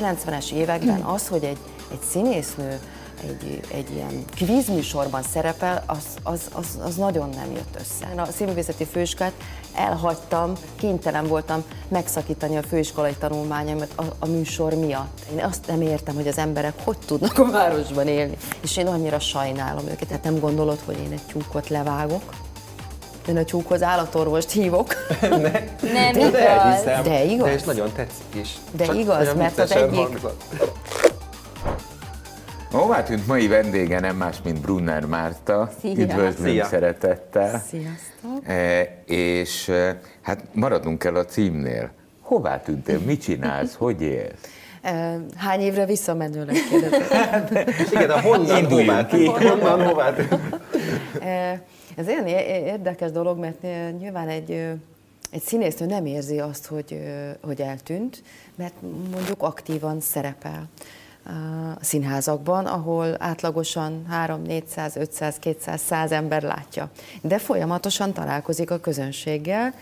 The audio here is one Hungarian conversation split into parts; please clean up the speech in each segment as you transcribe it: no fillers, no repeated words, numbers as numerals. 90-es években az, hogy egy színésznő egy ilyen kvízműsorban szerepel, az nagyon nem jött össze. A színművészeti főiskolát elhagytam, kénytelen voltam megszakítani a főiskolai tanulmányaimat a műsor miatt. Én azt nem értem, hogy az emberek hogy tudnak a városban élni. És én annyira sajnálom őket, hát nem gondolod, hogy én egy tyúkot levágok. Én a tyúkhoz állatorvost hívok. Nem igaz. De igaz. De és nagyon tetszik is. De csak igaz, mert az egyik... Hová tűnt mai vendége nem más, mint Brunner Márta. Szia. Üdvözlünk. Szia. Szeretettel. Sziasztok. És hát maradnunk kell a címnél. Hová tűntél? Mit csinálsz? Hogy élsz? Hány évre visszamenőleg kérdezem. Igen, a honnan hová tűnt? Ez olyan érdekes dolog, mert nyilván egy színésznő nem érzi azt, hogy eltűnt, mert mondjuk aktívan szerepel a színházakban, ahol átlagosan 300, 400, 500, 200, 100 ember látja. De folyamatosan találkozik a közönséggel.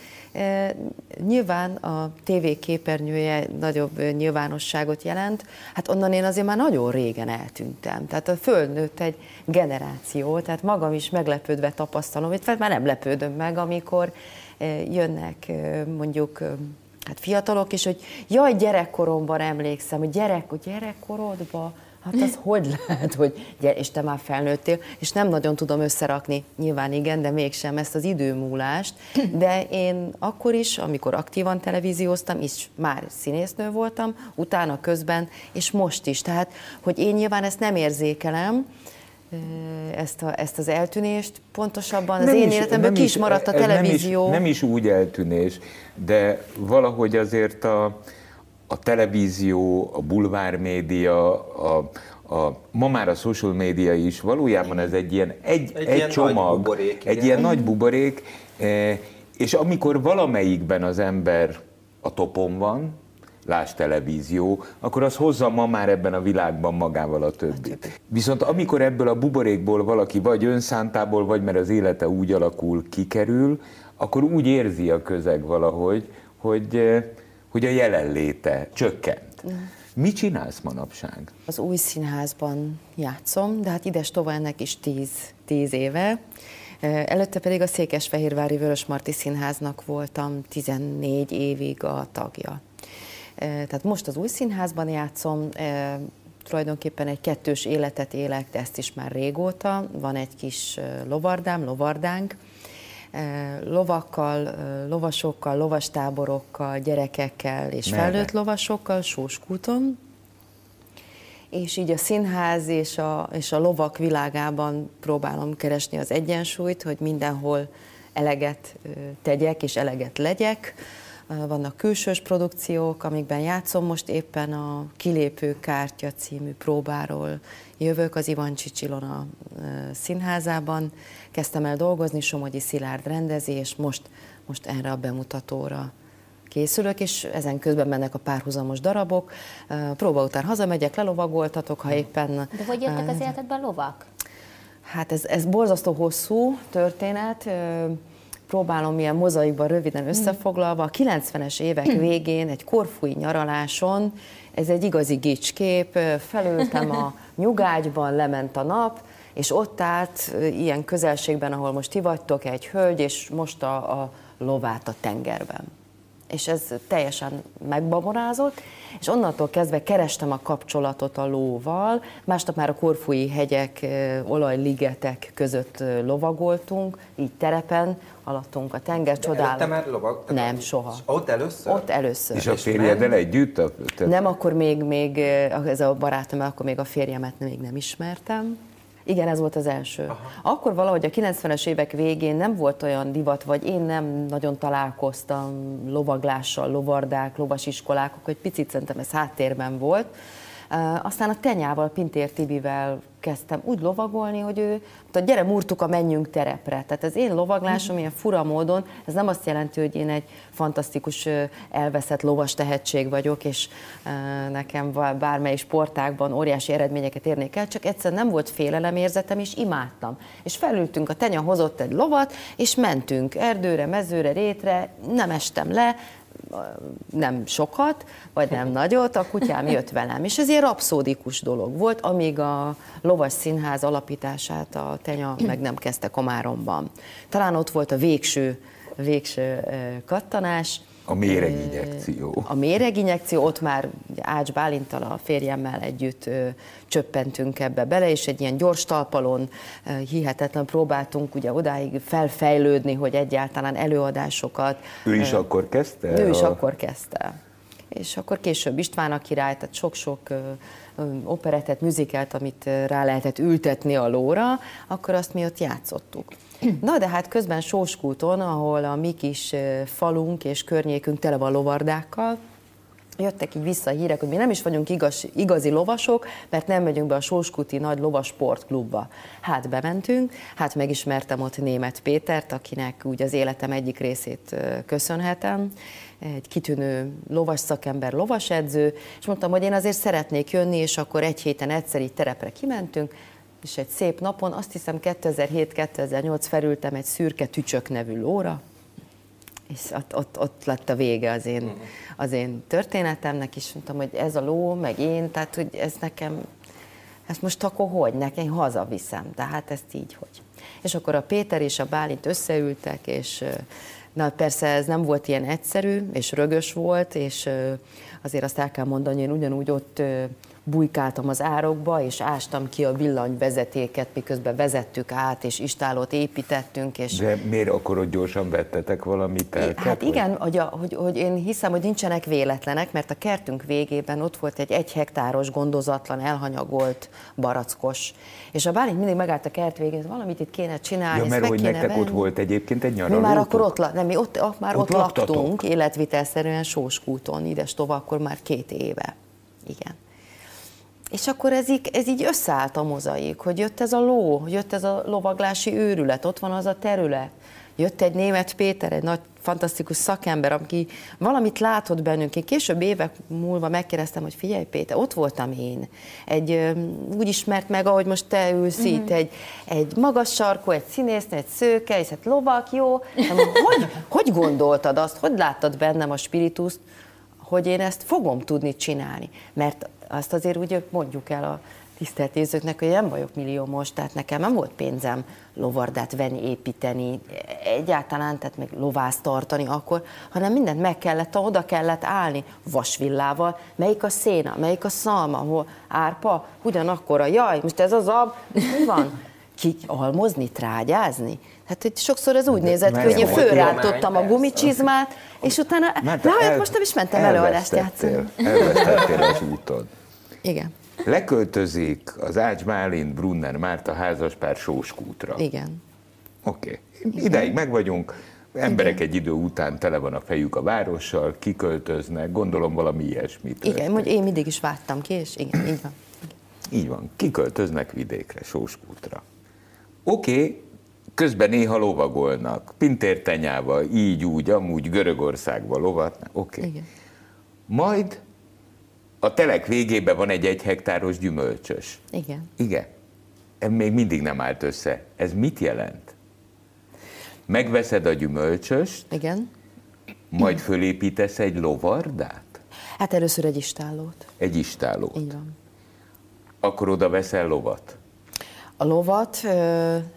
Nyilván a tévé képernyője nagyobb nyilvánosságot jelent. Hát onnan én azért már nagyon régen eltűntem. Tehát fölnőtt egy generáció, tehát magam is meglepődve tapasztalom, itt már nem lepődöm meg, amikor jönnek mondjuk... Hát fiatalok is, hogy jaj, gyerekkoromban emlékszem, hogy gyerekkorodban, hát az hogy lehet, hogy és te már felnőttél, és nem nagyon tudom összerakni, nyilván igen, de mégsem ezt az időmúlást, de én akkor is, amikor aktívan televízióztam, is már színésznő voltam, utána közben, és most is, tehát, hogy én nyilván ezt nem érzékelem, ezt az eltűnést, pontosabban az én életemben ki is maradt a televízió. Nem is úgy eltűnés, de valahogy azért a televízió, a bulvármédia, ma már a social média is, valójában ez egy ilyen egy csomag, egy ilyen nagy buborék, és amikor valamelyikben az ember a topon van, lásd televízió, akkor az hozza ma már ebben a világban magával a többit. Viszont amikor ebből a buborékból valaki vagy önszántából, vagy mert az élete úgy alakul, kikerül, akkor úgy érzi a közeg valahogy, hogy a jelenléte csökkent. Mit csinálsz manapság? Az Új Színházban játszom, de hát ides-tova ennek is 10 éve. Előtte pedig a Székesfehérvári Vörösmarty Színháznak voltam 14 évig a tagja. Tehát most az Új Színházban játszom, tulajdonképpen egy kettős életet élek, de ezt is már régóta. Van egy kis lovardánk, lovakkal, lovasokkal, lovastáborokkal, gyerekekkel és felnőtt lovasokkal, Sóskúton. És így a színház és a lovak világában próbálom keresni az egyensúlyt, hogy mindenhol eleget tegyek és eleget legyek. Vannak külsős produkciók, amikben játszom, most éppen a Kilépő kártya című próbáról jövök az Ivancsics Ilona színházában. Kezdtem el dolgozni, Somogyi Szilárd rendezi, és most erre a bemutatóra készülök, és ezen közben mennek a párhuzamos darabok. Próba után hazamegyek, lelovagoltatok, ha éppen... De hogy jöttek az életedben lovak? Hát ez borzasztó hosszú történet. Próbálom ilyen mozaikban röviden összefoglalva, a 90-es évek végén egy korfui nyaraláson, ez egy igazi gicskép, felültem a nyugágyban, lement a nap, és ott állt ilyen közelségben, ahol most ti vagytok, egy hölgy, és most a lovát a tengerben. És ez teljesen megbabonázott, és onnantól kezdve kerestem a kapcsolatot a lóval, másnap már a korfui hegyek, olajligetek között lovagoltunk, így terepen, alattunk a tenger, csodálatos. Te már lovagoltál? Nem, soha. Ott először? Ott először. És a férjeddel együtt? Nem, akkor még ez a barátom, akkor még a férjemet még nem ismertem. Igen, ez volt az első. Aha. Akkor valahogy a 90-es évek végén nem volt olyan divat, vagy én nem nagyon találkoztam lovaglással, lovardák, lovasiskolák, hogy picit szerintem ez háttérben volt. Aztán a Tenyával, Pintér Tibivel kezdtem úgy lovagolni, hogy gyere Murtuka, menjünk terepre. Tehát az én lovaglásom ilyen fura módon, ez nem azt jelenti, hogy én egy fantasztikus elveszett lovas tehetség vagyok, és nekem bármely sportágban óriási eredményeket érnék el, csak egyszerűen nem volt félelemérzetem, és imádtam. És felültünk, a Tenya hozott egy lovat, és mentünk erdőre, mezőre, rétre, nem estem le, nem sokat, vagy nem nagyot, a kutyám jött velem. És ez egy rapszódikus dolog volt, amíg a Lovas Színház alapítását a Tenya meg nem kezdte Komáromban. Talán ott volt a végső kattanás. A méreginjekció. A méreginjekció, ott már Ács Bálinttal, a férjemmel együtt csöppentünk ebbe bele, és egy ilyen gyors talpalon hihetetlen próbáltunk ugye odáig felfejlődni, hogy egyáltalán előadásokat... Ő is akkor kezdte? Ő is akkor kezdte. És akkor később István a király, tehát sok-sok operettet, műzikelt, amit rá lehetett ültetni a lóra, akkor azt mi ott játszottuk. Na, de hát közben Sóskúton, ahol a mi kis falunk és környékünk tele van lovardákkal, jöttek így vissza a hírek, hogy mi nem is vagyunk igazi lovasok, mert nem megyünk be a Sóskúti Nagy Lovassport Klubba. Hát bementünk, hát megismertem ott Németh Pétert, akinek úgy az életem egyik részét köszönhetem. Egy kitűnő lovas szakember, lovasedző, és mondtam, hogy én azért szeretnék jönni, és akkor egy héten egyszer így terepre kimentünk, és egy szép napon, azt hiszem 2007-2008 felültem egy szürke Tücsök nevű lóra, és ott lett a vége az én történetemnek, és mondtam, hogy ez a ló, meg én, tehát hogy ez nekem, ezt most akkor hogy, nekem hazaviszem, tehát ezt így hogy. És akkor a Péter és a Bálint összeültek, és na persze ez nem volt ilyen egyszerű, és rögös volt, és azért azt el kell mondani, én ugyanúgy ott bujkáltam az árokba, és ástam ki a villanyvezetéket, miközben vezettük át, és istállót építettünk. És... De miért akkor ott gyorsan vettetek valamit el? Hát igen, hogy én hiszem, hogy nincsenek véletlenek, mert a kertünk végében ott volt egy hektáros, gondozatlan, elhanyagolt barackos. És a Bálint mindig megállt a kert végén, valamit itt kéne csinálni, ja, mert hogy nektek venni. Ott volt egyébként egy nyaralótok? Mi már akkor ott laktunk, életvitelszerűen Sóskúton, idestova, akkor már 2 éve. Igen. És akkor ez így összeállt a mozaik, hogy jött ez a ló, jött ez a lovaglási őrület, ott van az a terület. Jött egy Németh Péter, egy nagy, fantasztikus szakember, aki valamit látott bennünk. Én később évek múlva megkérdeztem, hogy figyelj Péter, ott voltam én. Úgy ismert meg, ahogy most te ülsz itt, egy magas sarkú, egy színésznő, egy szőke, és hát lovak, jó. Hogy gondoltad azt, hogy láttad bennem a spiritust, hogy én ezt fogom tudni csinálni? Mert azt azért úgy mondjuk el a tisztelt nézőknek, hogy nem vagyok milliómos, tehát nekem nem volt pénzem lovardát venni, építeni, egyáltalán, tehát meg lovászt tartani akkor, hanem mindent meg kellett, oda kellett állni vasvillával, melyik a széna, melyik a szalma, hol árpa, ugyanakkora, jaj, most ez az ab, mi van? Ki almozni, trágyázni? Hát, hogy sokszor ez úgy nézett ki, hogy én fölrántottam a gumicsizmát, és utána, most nem is mentem előadást játszani. Elvesztettél az úton. Igen. Leköltözik az Ács Bálint Brunner Márta házaspár Sóskútra. Igen. Oké. Okay. Ideig megvagyunk, emberek egy idő után tele van a fejük a várossal, kiköltöznek, gondolom valami ilyesmit. Igen, hogy én mindig is vágtam ki, és igen, így van. Így van, kiköltöznek vidékre, Sóskútra. Oké, közben néha lovagolnak, Pintér Tenyába, így, úgy, amúgy Görögországba lovatnak, oké. Majd a telek végében van egy 1 hektáros gyümölcsös. Igen. Igen. Ez még mindig nem állt össze. Ez mit jelent? Megveszed a gyümölcsöst, igen, majd fölépítesz egy lovardát? Hát először egy istállót. Egy istállót. Így van. Akkor oda veszel lovat? A lovat,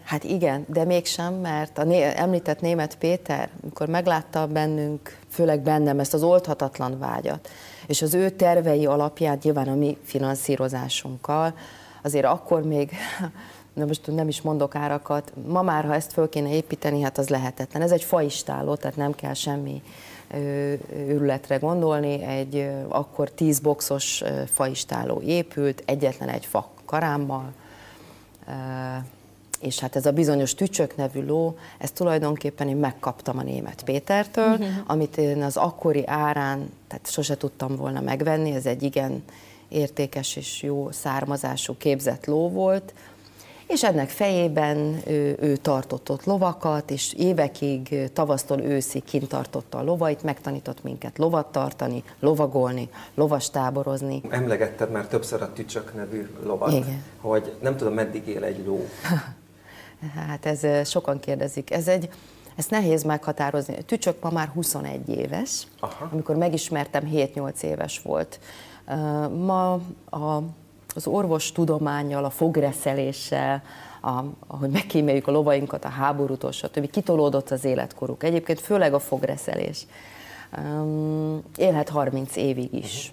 hát igen, de mégsem, mert említett Németh Péter, amikor meglátta bennünk, főleg bennem ezt az oldhatatlan vágyat, és az ő tervei alapját nyilván a mi finanszírozásunkkal, azért akkor még, na most nem is mondok árakat, ma már, ha ezt föl kéne építeni, hát az lehetetlen. Ez egy faistáló, tehát nem kell semmi őrületre gondolni, egy akkor 10 boxos faistáló épült, egyetlen egy fa karámmal, és hát ez a bizonyos Tücsök nevű ló, ezt tulajdonképpen én megkaptam a Németh Pétertől, amit én az akkori árán, tehát sose tudtam volna megvenni, ez egy igen értékes és jó származású képzett ló volt, és ennek fejében ő tartott ott lovakat, és évekig, tavasztól őszig kint tartotta a lovait, megtanított minket lovat tartani, lovagolni, lovastáborozni. Emlegetted már többször a Tücsök nevű lovat, igen, hogy nem tudom, meddig él egy ló. Hát ez sokan kérdezik. Ez egy Ezt nehéz meghatározni. Tücsök ma már 21 éves, aha, amikor megismertem 7-8 éves volt. Ma az orvostudománnyal, a fogreszeléssel, ahogy megkíméljük a lovainkat, a háborútól, stb. Kitolódott az életkoruk. Egyébként főleg a fogreszelés. Élhet 30 évig is.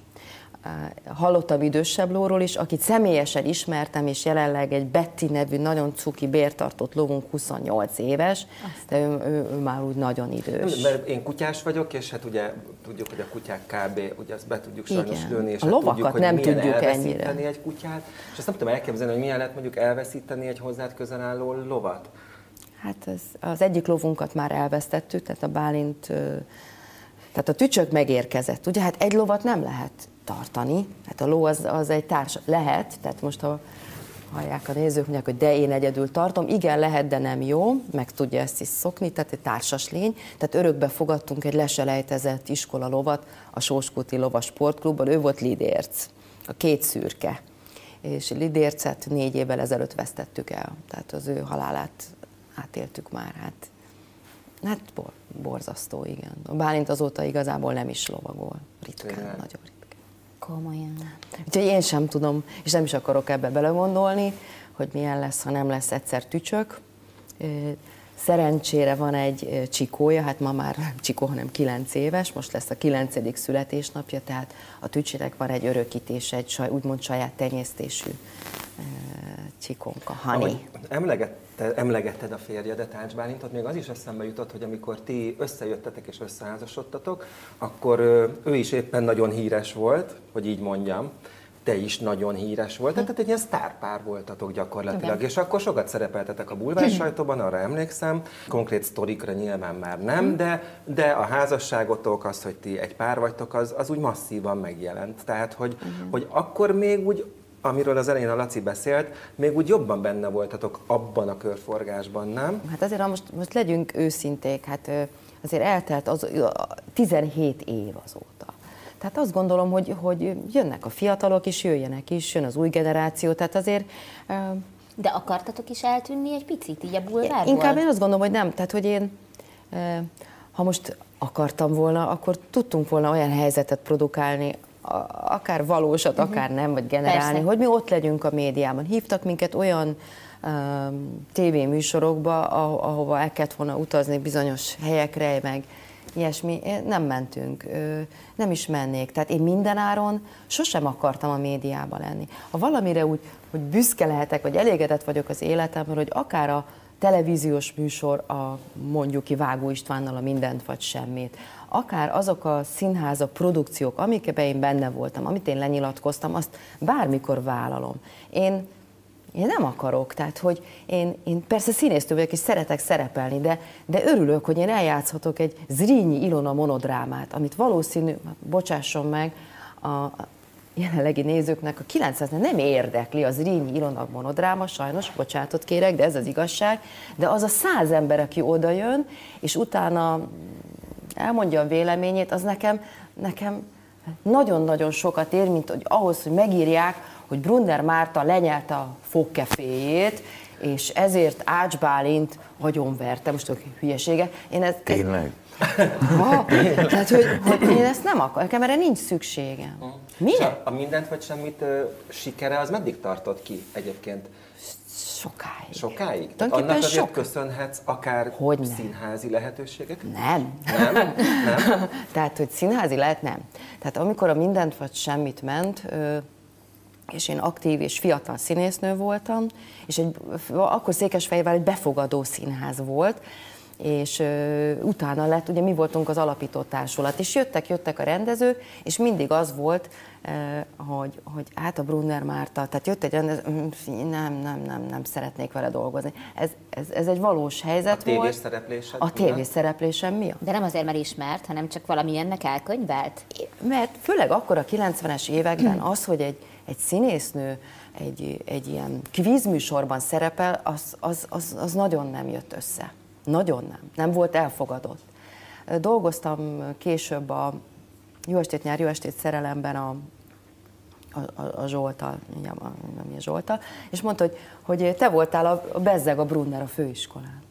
Hallottam idősebb lóról is, akit személyesen ismertem, és jelenleg egy Betty nevű, nagyon cuki, bértartott lovunk, 28 éves, de ő már úgy nagyon idős. Mert én kutyás vagyok, és hát ugye tudjuk, hogy a kutyák kb. Ugye azt be tudjuk sajnos lőni, és a hát lovakat tudjuk, hogy nem tudjuk elveszíteni ennyire. Egy kutyát, és azt nem tudom elképzelni, hogy milyen lehet mondjuk elveszíteni egy hozzád közel álló lovat. Hát az egyik lovunkat már elvesztettük, tehát a Bálint, tehát a Tücsök megérkezett, ugye hát egy lovat nem lehet tartani. Hát a ló az egy társ. Lehet, tehát most ha hallják a nézők, mondják, hogy de én egyedül tartom. Igen, lehet, de nem jó, meg tudja ezt is szokni, tehát egy társas lény. Tehát örökbe fogadtunk egy leselejtezett iskola lovat a Sóskúti Lovassport Klubban. Ő volt Lidérc, a két szürke. És Lidércet 4 évvel ezelőtt vesztettük el. Tehát az ő halálát átéltük már. Hát borzasztó, igen. A Bálint azóta igazából nem is lovagol. Ritkán, nagyon ritkán. Komolyan. Úgyhogy én sem tudom, és nem is akarok ebbe belegondolni, hogy milyen lesz, ha nem lesz egyszer Tücsök. Szerencsére van egy csikója, hát ma már nem csikó, hanem 9 éves, most lesz a 9. születésnapja, tehát a Tücsinek van egy örökítése, egy úgymond saját tenyésztésű csikonka, Hani. Emlegetted a férjedet, Ács Bálintot, még az is eszembe jutott, hogy amikor ti összejöttetek és összeházasodtatok, akkor ő is éppen nagyon híres volt, hogy így mondjam, te is nagyon híres volt, tehát egy ilyen sztárpár voltatok gyakorlatilag, igen, és akkor sokat szerepeltetek a bulvár sajtóban, arra emlékszem, konkrét sztorikra nyilván már nem, de a házasságotok, az, hogy ti egy pár vagytok, az úgy masszívan megjelent, tehát hogy akkor még úgy, amiről az elején a Laci beszélt, még úgy jobban benne voltatok abban a körforgásban, nem? Hát azért, ha most legyünk őszinték, hát azért eltelt 17 év azóta. Tehát azt gondolom, hogy jönnek a fiatalok is, jöjjenek is, jön az új generáció, tehát azért... De akartatok is eltűnni egy picit, így a bulvárból? Inkább én azt gondolom, hogy nem, tehát hogy én... Ha most akartam volna, akkor tudtunk volna olyan helyzetet produkálni, akár valósat, akár nem, vagy generálni, persze, hogy mi ott legyünk a médiában. Hívtak minket olyan tévéműsorokba, ahova el kellett volna utazni bizonyos helyekre, meg ilyesmi. Nem mentünk, nem is mennék. Tehát én mindenáron sosem akartam a médiában lenni. Ha valamire úgy, hogy büszke lehetek, vagy elégedett vagyok az életemben, hogy akár a televíziós műsor, mondjuk ki Vágó Istvánnal a Mindent vagy semmit, akár azok a színházak, produkciók, amikben én benne voltam, amit én lenyilatkoztam, azt bármikor vállalom. Én nem akarok, tehát hogy én persze színésztő vagyok, és szeretek szerepelni, de örülök, hogy én eljátszhatok egy Zrínyi Ilona monodrámát, amit valószínű, bocsásson meg, a jelenlegi nézőknek a 900-nál nem érdekli az Zrínyi Ilona monodráma, sajnos, bocsánatot kérek, de ez az igazság, de az a 100 ember, aki oda jön, és utána elmondja a véleményét, az nekem nagyon-nagyon sokat ér, mint hogy ahhoz, hogy megírják, hogy Brunner Márta lenyelte a fogkeféjét, és ezért Ács Bálint agyonverte, most olyan hülyesége. Tényleg? Tehát, hogy én ezt nem akarok, nekem erre nincs szükségem. Mire? A Mindent vagy semmit sikere, az meddig tartott ki egyébként? Sokáig. Sokáig? Annak azért köszönhetsz akár színházi lehetőségeket? Nem. Tehát, hogy színházi lehet, nem. Tehát amikor a Mindent vagy semmit ment, és én aktív és fiatal színésznő voltam, és akkor Székesfehérvári egy befogadó színház volt, és utána lett, ugye mi voltunk az alapító társulat, és jöttek a rendezők, és mindig az volt, hogy a Brunner Márta, tehát jött egy rendező, nem szeretnék vele dolgozni. Ez egy valós helyzet volt. A tévészereplésem miatt? A tévészereplésem miatt. De nem azért, mert ismert, hanem csak valamilyennek elkönyvelt? Mert főleg akkor a 90-es években az, hogy egy színésznő egy ilyen kvízműsorban szerepel, az nagyon nem jött össze. Nagyon nem. Nem volt elfogadott. Dolgoztam később a Jó estét nyár, jó estét szerelemben a Zsoltal, és mondta, hogy te voltál a bezzeg a Brunner a főiskolán.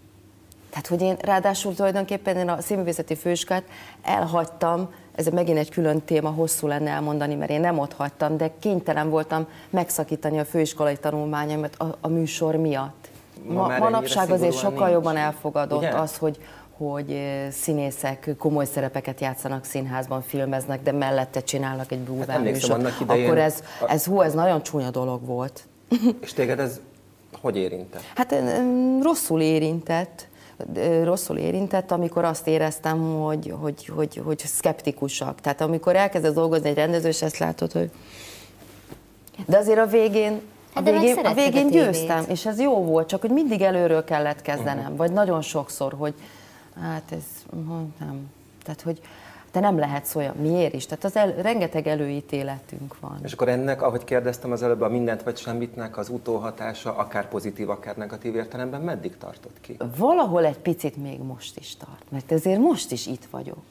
Tehát, hogy én ráadásul tulajdonképpen én a színművészeti főiskát elhagytam, ez megint egy külön téma, hosszú lenne elmondani, mert én nem ott hagytam, de kénytelen voltam megszakítani a főiskolai tanulmányaimat a műsor miatt. Manapság azért sokkal jobban elfogadott az, hogy színészek komoly szerepeket játszanak színházban, filmeznek, de mellette csinálnak egy búvár műsort. Akkor ez nagyon csúnya dolog volt. És téged ez hogy érintett? Hát rosszul érintett, amikor azt éreztem, hogy szkeptikusak. Tehát amikor elkezdett dolgozni egy rendező, és ezt látod, hogy... De azért a végén győztem, és ez jó volt, csak hogy mindig előről kellett kezdenem, vagy nagyon sokszor, hogy hát ez nem, tehát hogy te nem lehetsz olyan, miért is, tehát az rengeteg előítéletünk van. És akkor ennek, ahogy kérdeztem az előbb, a mindent vagy semmitnek az utóhatása, akár pozitív, akár negatív értelemben meddig tartott ki? Valahol egy picit még most is tart, mert ezért most is itt vagyok.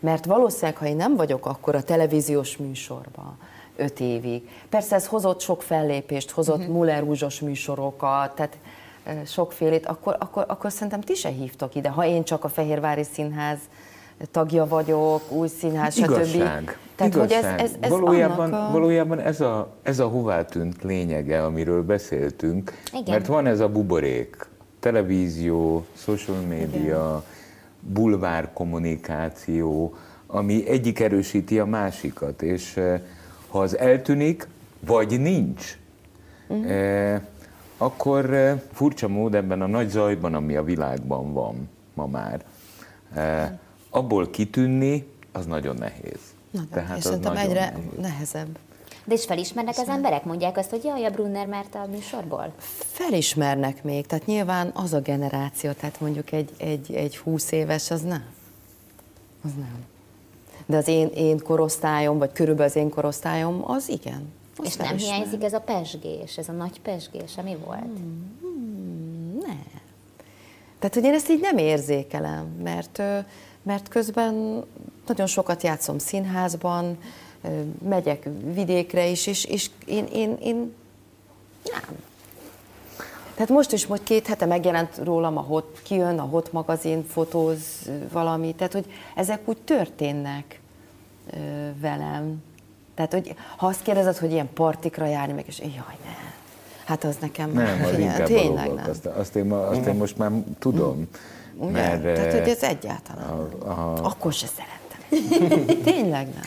Mert valószínűleg, ha én nem vagyok akkor a televíziós műsorban 5 évig. Persze ez hozott sok fellépést, hozott Muller Rúzsos műsorokat, tehát sokfélét, akkor szerintem ti se hívtok ide, ha én csak a Fehérvári Színház tagja vagyok, új színház, stb. Tehát, hogy ez valójában, annak a... valójában ez a hová tűnt lényege, amiről beszéltünk, igen. Mert van ez a buborék, televízió, social media, bulvár kommunikáció, ami egyik erősíti a másikat, és ha az eltűnik, vagy nincs, akkor furcsa mód ebben a nagy zajban, ami a világban van ma már, abból kitűnni, az nagyon nehéz. Tehát és szerintem egyre nehezebb. De és felismernek az emberek? Mondják azt, hogy jaj, a Brunner Márta a műsorból? Felismernek még, tehát nyilván az a generáció, tehát mondjuk egy 20 éves, az nem. Az nem. De az én korosztályom, vagy körülbelül az én korosztályom, az igen. Az és nem hiányzik ez a pezsgés, ez a nagy pezsgés, ami volt? Ne. Tehát, hogy én ezt így nem érzékelem, mert közben nagyon sokat játszom színházban, megyek vidékre is, és én nem. Tehát most is, hogy 2 hete megjelent rólam, kijön a Hot magazin, fotóz valami, tehát hogy ezek úgy történnek velem. Tehát, hogy ha azt kérdezed, hogy ilyen partikra járni meg, és jaj, ne, hát az nekem nem, az inkább tényleg nem. Azt én most már tudom. Mert, tehát, hogy ez egyáltalán akkor se szerettem. Tényleg nem.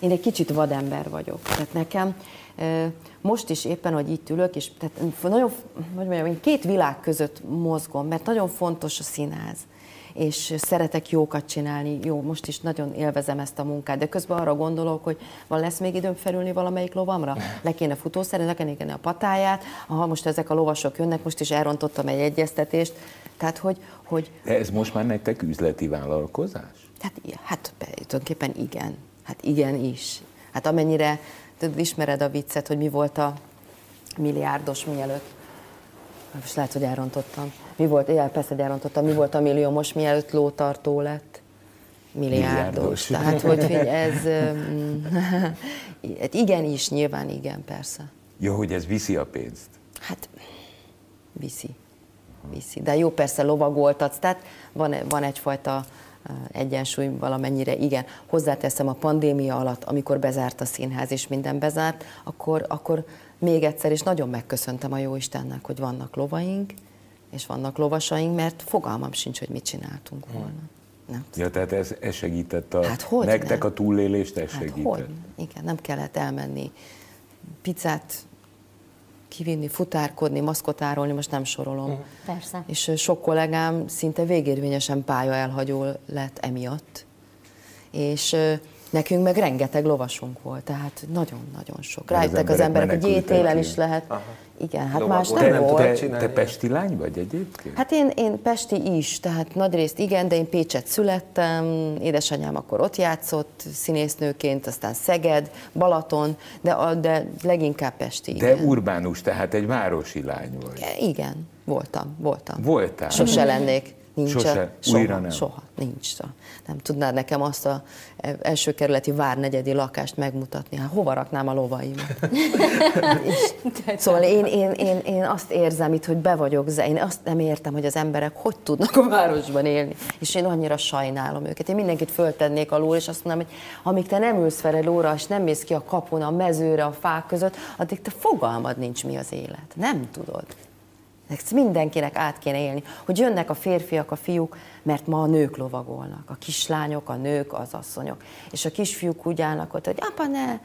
Én egy kicsit vadember vagyok, tehát nekem most is éppen, hogy itt ülök, és tehát nagyon, hogy mondjam, én 2 világ között mozgom, mert nagyon fontos a színház, és szeretek jókat csinálni, jó, most is nagyon élvezem ezt a munkát, de közben arra gondolok, hogy van lesz még időm felülni valamelyik lovamra, le kéne futószerni, le kéne égeni a patáját, ha most ezek a lovasok jönnek, most is elrontottam egy egyeztetést, tehát hogy... De ez most már nektek üzleti vállalkozás? Hát tulajdonképpen igen, hát igen is, hát amennyire... Ismered a viccet, hogy mi volt a milliárdos mielőtt, most lehet, hogy elrontottam. Mi volt, igen, persze, hogy elrontottam, mi volt a milliómos mielőtt lótartó lett? Milliárdos. Tehát, hogy ez, igen is, nyilván igen, persze. Jó, hogy ez viszi a pénzt? Hát, viszi. De jó, persze, lovagoltatsz, tehát van egyfajta egyensúly valamennyire, igen. Hozzáteszem, a pandémia alatt, amikor bezárt a színház és minden bezárt, akkor még egyszer, és nagyon megköszöntem a Jóistennek, hogy vannak lovaink, és vannak lovasaink, mert fogalmam sincs, hogy mit csináltunk volna. Nem. Ja, tehát ez segített a... Hát hogy nektek nem? A túlélést, ez hát segített. Hogy? Igen, nem kellett elmenni pizzát kivinni, futárkodni, maszkot árulni, most nem sorolom. Persze. És sok kollégám szinte végérvényesen pályaelhagyó lett emiatt. És nekünk meg rengeteg lovasunk volt, tehát nagyon-nagyon sok. Rájöttek az emberek, hogy éjtélen is lehet. Aha. Igen, hát más nem volt. Te pesti lány vagy egyébként? Hát én pesti is, tehát nagyrészt igen, de én Pécset születtem, édesanyám akkor ott játszott színésznőként, aztán Szeged, Balaton, de leginkább pesti. De igen. Urbánus, tehát egy városi lány vagy. Igen, voltam. Voltál? Sose lennék. nincs. Sose, újra nem. Soha, nincs. Nem tudnád nekem azt az első kerületi várnegyedi lakást megmutatni? Hát hova raknám a lovaimat? Szóval én azt érzem itt, hogy be vagyok, én azt nem értem, hogy az emberek hogy tudnak a városban élni. És én annyira sajnálom őket. Én mindenkit föltennék alul, és azt mondanám, hogy amíg te nem ülsz fel egy óra, és nem mész ki a kapun, a mezőre, a fák között, addig te fogalmad nincs, mi az élet. Nem tudod. Ezt mindenkinek át kéne élni, hogy jönnek a férfiak, a fiúk, mert ma a nők lovagolnak. A kislányok, a nők, az asszonyok. És a kisfiúk úgy állnak ott, hogy apa ne,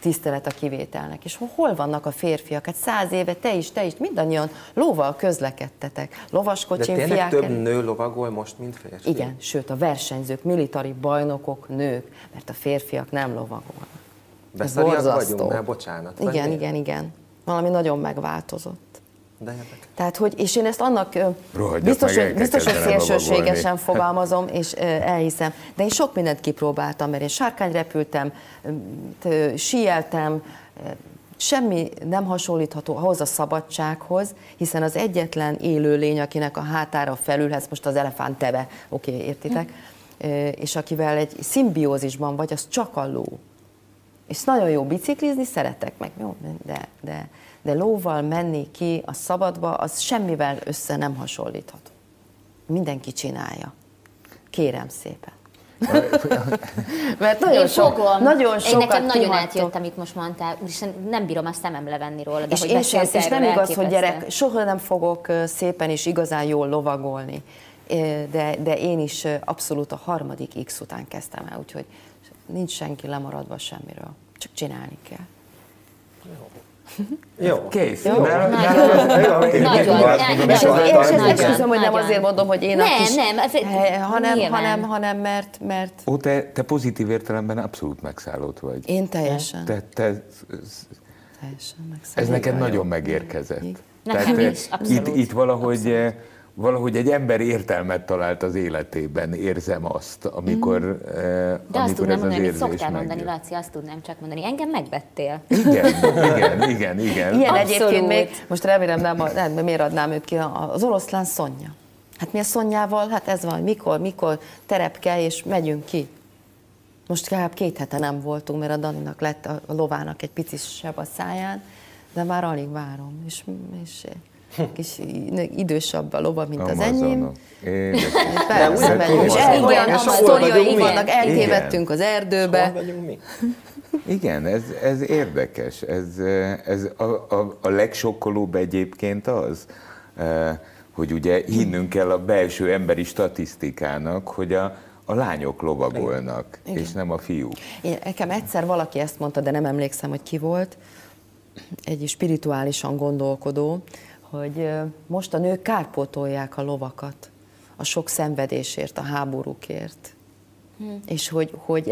tisztelet a kivételnek. És hol vannak a férfiak? Hát 100 éve te is, mindannyian lóval közlekedtetek. Lovaskocsin, fiák. De tényleg több nő lovagol most, mint férfi? Igen, sőt a versenyzők, militári bajnokok, nők, mert a férfiak nem lovagolnak. Beszariak vagyunk, mert bocsánat. Igen. Valami nagyon megváltozott. Tehát, hogy, és én ezt annak biztos, hogy szélsőségesen fogalmazom, és elhiszem, de én sok mindent kipróbáltam, mert én sárkányrepültem, síeltem, semmi nem hasonlítható ahhoz a szabadsághoz, hiszen az egyetlen élőlény, akinek a hátára felülhetsz, most az elefánt teve, oké, értitek, és akivel egy szimbiózisban vagy, az csak a ló. És nagyon jó biciklizni, szeretek meg, jó, de lóval menni ki a szabadba, az semmivel össze nem hasonlítható. Mindenki csinálja. Kérem szépen. Mert nagyon sokan. Én nekem nagyon átjött, amit most mondtál, úristen, nem bírom a szemem levenni róla. De és nem igaz, hogy gyerek, soha nem fogok szépen és igazán jól lovagolni. De én is abszolút a 3. X után kezdtem el, úgyhogy nincs senki lemaradva semmiről. Csak csinálni kell. Jó. Jó. Kész. Jó. Nagyon. És köszönöm, hogy nem azért mondom, hogy én a kis... hanem mert... Ó, te pozitív értelemben abszolút megszállott vagy. Én teljesen. Teljesen megszállott. Ez neked nagyon megérkezett. Nekem is, abszolút. Itt valahogy egy ember értelmet talált az életében, érzem azt, amikor ez az érzés megjön. De azt tudnám mondani, amit szoktál mondani, Laci, azt tudnám csak mondani, engem megvettél. Igen. Ilyen abszolút. Egyébként még, most remélem nem, miért adnám őt ki, az oroszlán Szonya. Hát mi a Szonyával? Hát ez van, mikor terep kell, és megyünk ki. Most kb. 2 hete nem voltunk, mert a Daninak lett a lovának egy pici seb a száján, de már alig várom, és kis idősebb a lova, mint Amazon. Az enyém. Persze, megyünk. Olyan sztoriaink vannak, eltévedtünk az erdőbe. Igen, ez érdekes. Ez a legsokkolóbb egyébként az, hogy ugye hinnünk kell a belső emberi statisztikának, hogy a lányok lovagolnak, igen. És nem a fiúk. Nekem egyszer valaki ezt mondta, de nem emlékszem, hogy ki volt, egy spirituálisan gondolkodó, hogy most a nők kárpótolják a lovakat a sok szenvedésért, a háborúkért. És hogy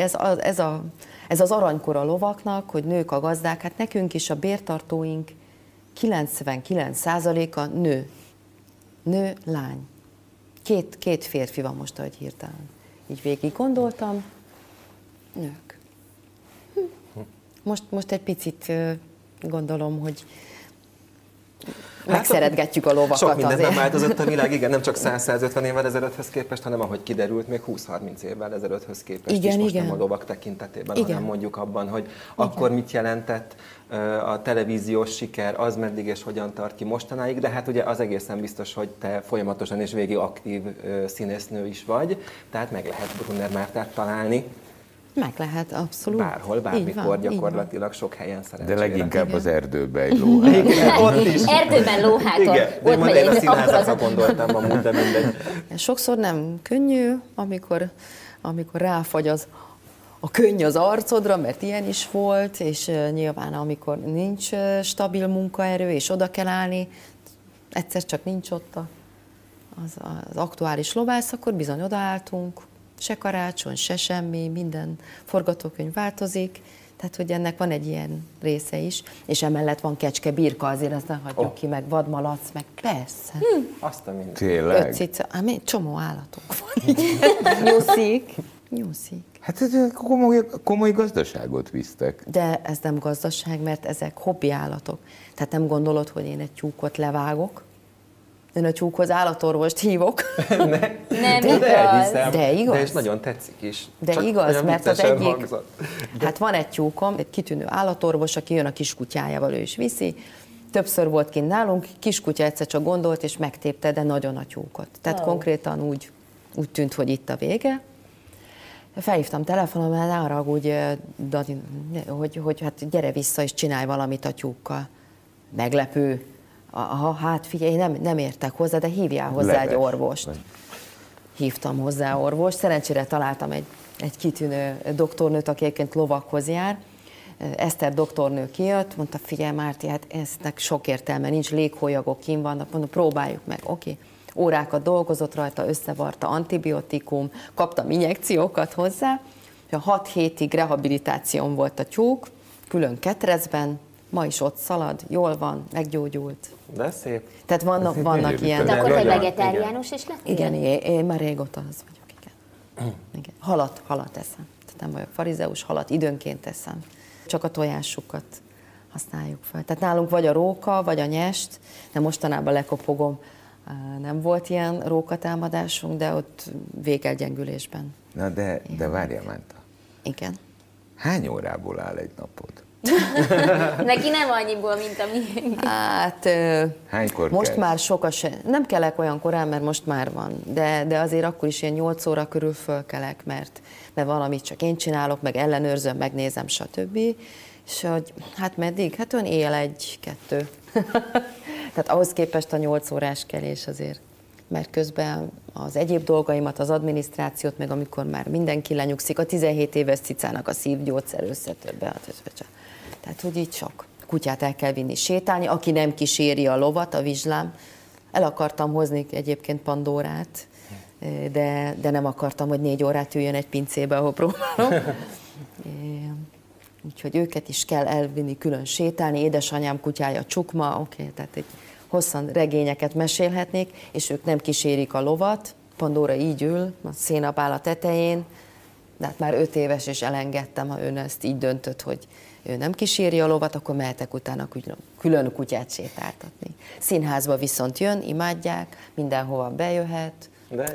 ez az aranykor a lovaknak, hogy nők a gazdák, hát nekünk is a bértartóink 99%-a nő. Nő, lány. Két férfi van most, ahogy hirtelen. Így végig gondoltam, nők. Most egy picit gondolom, hogy megszeretgetjük a lovakat. Sok minden megváltozott a világ, igen, nem csak 150 évvel ezelőtthöz képest, hanem ahogy kiderült, még 20-30 évvel ezelőtthöz képest igen, is, most nem a lovak tekintetében, igen. Hanem mondjuk abban, hogy akkor igen. Mit jelentett a televíziós siker, az meddig és hogyan tart ki mostanáig, de hát ugye az egészen biztos, hogy te folyamatosan és végig aktív színésznő is vagy, tehát meg lehet Brunner Mártát találni. Meg lehet, abszolút. Bárhol, bármikor, van, gyakorlatilag sok helyen szerencsére. De leginkább igen. Az erdőben egy lóháton. Igen, ott is. Erdőben lóháton. Igen, de ott én a színházakra gondoltam amúgy, de mindegy. Sokszor nem könnyű, amikor ráfagy a könny az arcodra, mert ilyen is volt, és nyilván amikor nincs stabil munkaerő, és oda kell állni, egyszer csak nincs ott az aktuális lovász, akkor bizony odaálltunk. Se karácsony, se semmi, minden forgatókönyv változik, tehát hogy ennek van egy ilyen része is, és emellett van kecske, birka, azért azt ne hagyjuk ki, meg vadmalac, meg persze. Azt a mindent. Tényleg? 5 cica, csomó állatok van. Nyúszik. Hát komoly gazdaságot visztek. De ez nem gazdaság, mert ezek hobbi állatok. Tehát nem gondolod, hogy én egy tyúkot levágok, Ön a tyúkhoz állatorvost hívok. De igaz. De és nagyon tetszik is. Csak igaz, mert az egyik... Hangzott. Hát van egy tyúkom, egy kitűnő állatorvos, aki jön a kiskutyájával, ő is viszi. Többször volt kint nálunk, kiskutya egyszer csak gondolt, és megtépte, de nagyon a tyúkot. Tehát konkrétan úgy tűnt, hogy itt a vége. Felhívtam telefonon, mert ne haragudj, Dani, hogy hát gyere vissza, és csinálj valamit a tyúkkal. Meglepő. Aha, hát figyelj, nem értek hozzá, de hívjál hozzá egy orvost. Hívtam hozzá orvost, szerencsére találtam egy kitűnő doktornőt, aki egyébként lovakhoz jár. Eszter doktornő kijött, mondta, figyelj Márti, hát eznek sok értelme nincs, légholyagok kín vannak, mondom, próbáljuk meg, oké. Órákat dolgozott rajta, összevarta antibiotikum, kaptam injekciókat hozzá. 6 hétig rehabilitáción volt a tyúk, külön ketrezben. Ma is ott szalad, jól van, meggyógyult. De szép. Tehát vannak ilyen... De akkor vagy vegetáriánus is lettél? Igen, én már régóta az vagyok, igen. Halat eszem. Tehát nem vagyok farizeus, halat időnként eszem. Csak a tojásukat használjuk fel. Tehát nálunk vagy a róka, vagy a nyest, de mostanában lekopogom. Nem volt ilyen rókatámadásunk, de ott végelgyengülésben. Na de várjál, Márta. Igen. Hány órából áll egy napod? Neki nem annyiból, mint a miénk. Hát, hánykor most kell? Már nem kelek olyan korán, mert most már van, de azért akkor is ilyen 8 óra körül fölkelek, mert valamit csak én csinálok, meg ellenőrzöm, megnézem, stb. És hogy, hát meddig? Hát olyan éjjel 1-2. Tehát ahhoz képest a 8 órás kelés azért. Mert közben az egyéb dolgaimat, az adminisztrációt, meg amikor már mindenki lenyugszik, a 17 éves cicának a szívgyógyszer összetöbbe. Tehát, hogy így sok. Kutyát el kell vinni sétálni, aki nem kíséri a lovat, a vizslám. El akartam hozni egyébként Pandórát, de nem akartam, hogy 4 órát üljön egy pincébe, ahol próbálom. Úgyhogy őket is kell elvinni, külön sétálni. Édesanyám kutyája Csukma, oké, tehát egy hosszan regényeket mesélhetnék, és ők nem kísérik a lovat. Pandóra így ül, a szénap áll a tetején, de hát már 5 éves, és elengedtem, ha ön ezt így döntött, hogy ő nem kíséri a lovat, akkor mehetek utána külön kutyát sétáltatni. Színházba viszont jön, imádják, mindenhova bejöhet,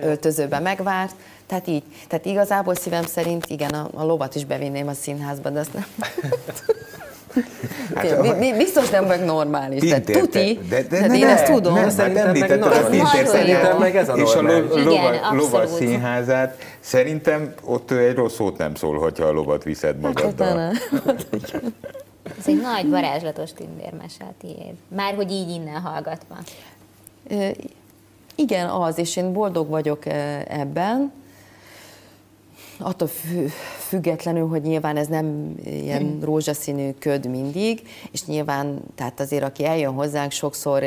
öltözőbe megvárt, tehát így. Tehát igazából szívem szerint igen, a lovat is bevinném a színházba, de azt nem... Biztos nem meg normális, tehát tuti, de én ezt tudom. Szerintem meg ez a normális. A Lovas Színházát, szerintem ott egy rossz szót nem szól, hogyha a lovat viszed magaddal. Ez egy nagy varázslatos tündérmesel tiéd, márhogy így innen hallgatva. Igen, az, és én boldog vagyok ebben. Attól függetlenül, hogy nyilván ez nem ilyen rózsaszínű köd mindig, és nyilván, tehát azért, aki eljön hozzánk, sokszor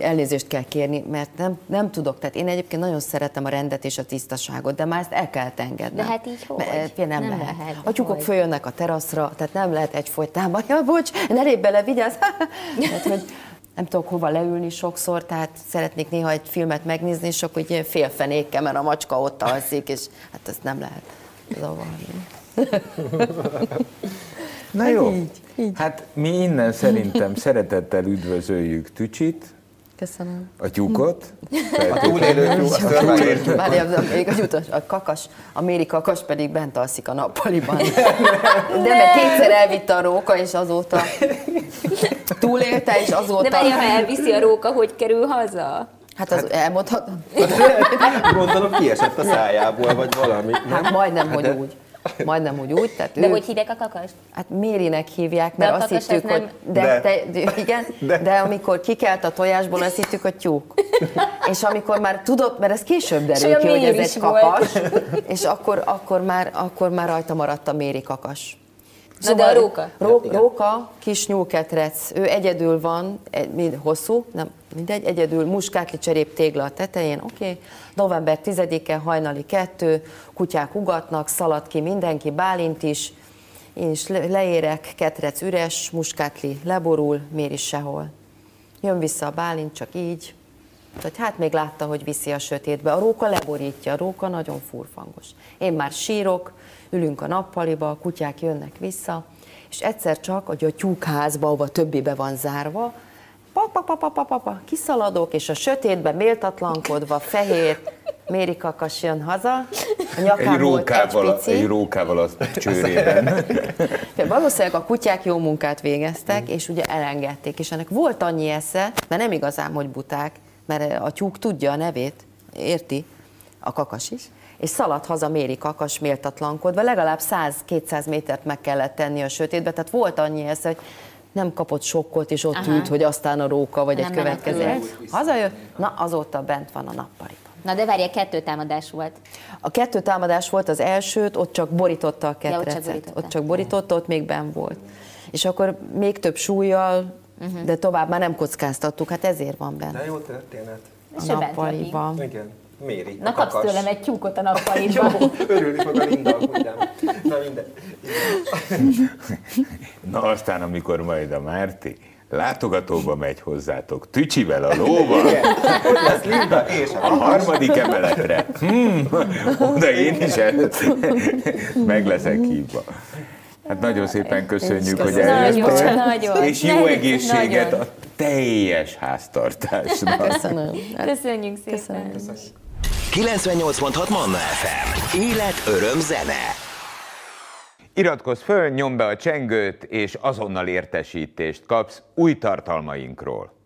elnézést kell kérni, mert nem tudok. Tehát én egyébként nagyon szeretem a rendet és a tisztaságot, de már ezt el kellett engednem. De hát így hogy? Nem lehet. A tyúkok följönnek a teraszra, tehát nem lehet egyfolytában, ja, bocs, ne lépj bele, vigyázz! Nem tudok hova leülni sokszor, tehát szeretnék néha egy filmet megnézni, és akkor így félfenékkel, mert a macska ott alszik, és hát ezt nem lehet zavarni. Na jó, így. Hát mi innen szerintem szeretettel üdvözöljük Tücsit. Köszönöm. A tyúkot. A túlélő tyúk. A kakas, a méri kakas pedig bent alszik a nappaliban. De mert kétszer elvitte a róka, és azóta túlélte, és azóta... De ha elviszi a róka, hogy kerül haza? Hát az elmondhatom. Gondolom, kiesett a szájából, vagy valami. Hát majdnem, hogy úgy. Majdnem úgy, tehát de hogy hideg a kakas? Hát Mérinek hívják, mert azt hittük, hogy... De amikor kikelt a tojásból, azt hittük, hogy tyúk. És amikor már tudott, mert ez később derül ki, hogy ez egy kakas, és akkor már rajta maradt a Méri kakas. Na de a róka? Róka, kis nyúlketrec, ő egyedül van, hosszú, nem mindegy, egyedül, muskátli cserép tégla a tetején, oké. November 10-e, hajnali 2, kutyák ugatnak, szalad ki mindenki, Bálint is, én is leérek, ketrec üres, muskátli leborul, Méri sehol. Jön vissza a Bálint, csak így, hogy hát még látta, hogy viszi a sötétbe. A róka leborítja, a róka nagyon furfangos. Én már sírok, ülünk a nappaliba, a kutyák jönnek vissza, és egyszer csak, hogy a tyúkházba, ahova többibe van zárva, kiszaladok, és a sötétbe méltatlankodva, fehér, mérikakas jön haza, a nyakám volt egy rókával a csőrében. Valószínűleg a kutyák jó munkát végeztek, és ugye elengedték, és ennek volt annyi esze, mert nem igazán, hogy buták, mert a tyúk tudja a nevét, érti, a kakas is, és szaladt haza Méri kakas méltatlankodva, legalább 100-200 métert meg kellett tenni a sötétbe, tehát volt annyi esze, hogy nem kapott sokkot, és ott ült, hogy aztán a róka, vagy nem egy következő. Hazajött, na azóta bent van a nappaliban. Na de várjál, 2 támadás volt. A 2 támadás volt, az elsőt, ott csak borította a ketrecet. Ott csak borította, ott még benn volt. És akkor még több súlyjal, de tovább már nem kockáztattuk, hát ezért van benne. De jó történet. A nappaliban. Igen. Méri, na kapsz tőlem egy tyúkot a nappaliban. Jó, örülök maga Linda, mondjam. Na minden. Na aztán, amikor majd a Márti látogatóba megy hozzátok, Tücsivel a lóval, a 3. emeletre, oda én is meg leszek hívva. Hát nagyon szépen köszönjük, hogy eljöttél, és jó egészséget a teljes háztartásnak. Köszönöm. Köszönjük szépen. 98.6 Manna FM. Élet, öröm, zene. Iratkozz föl, nyomd be a csengőt, és azonnal értesítést kapsz új tartalmainkról.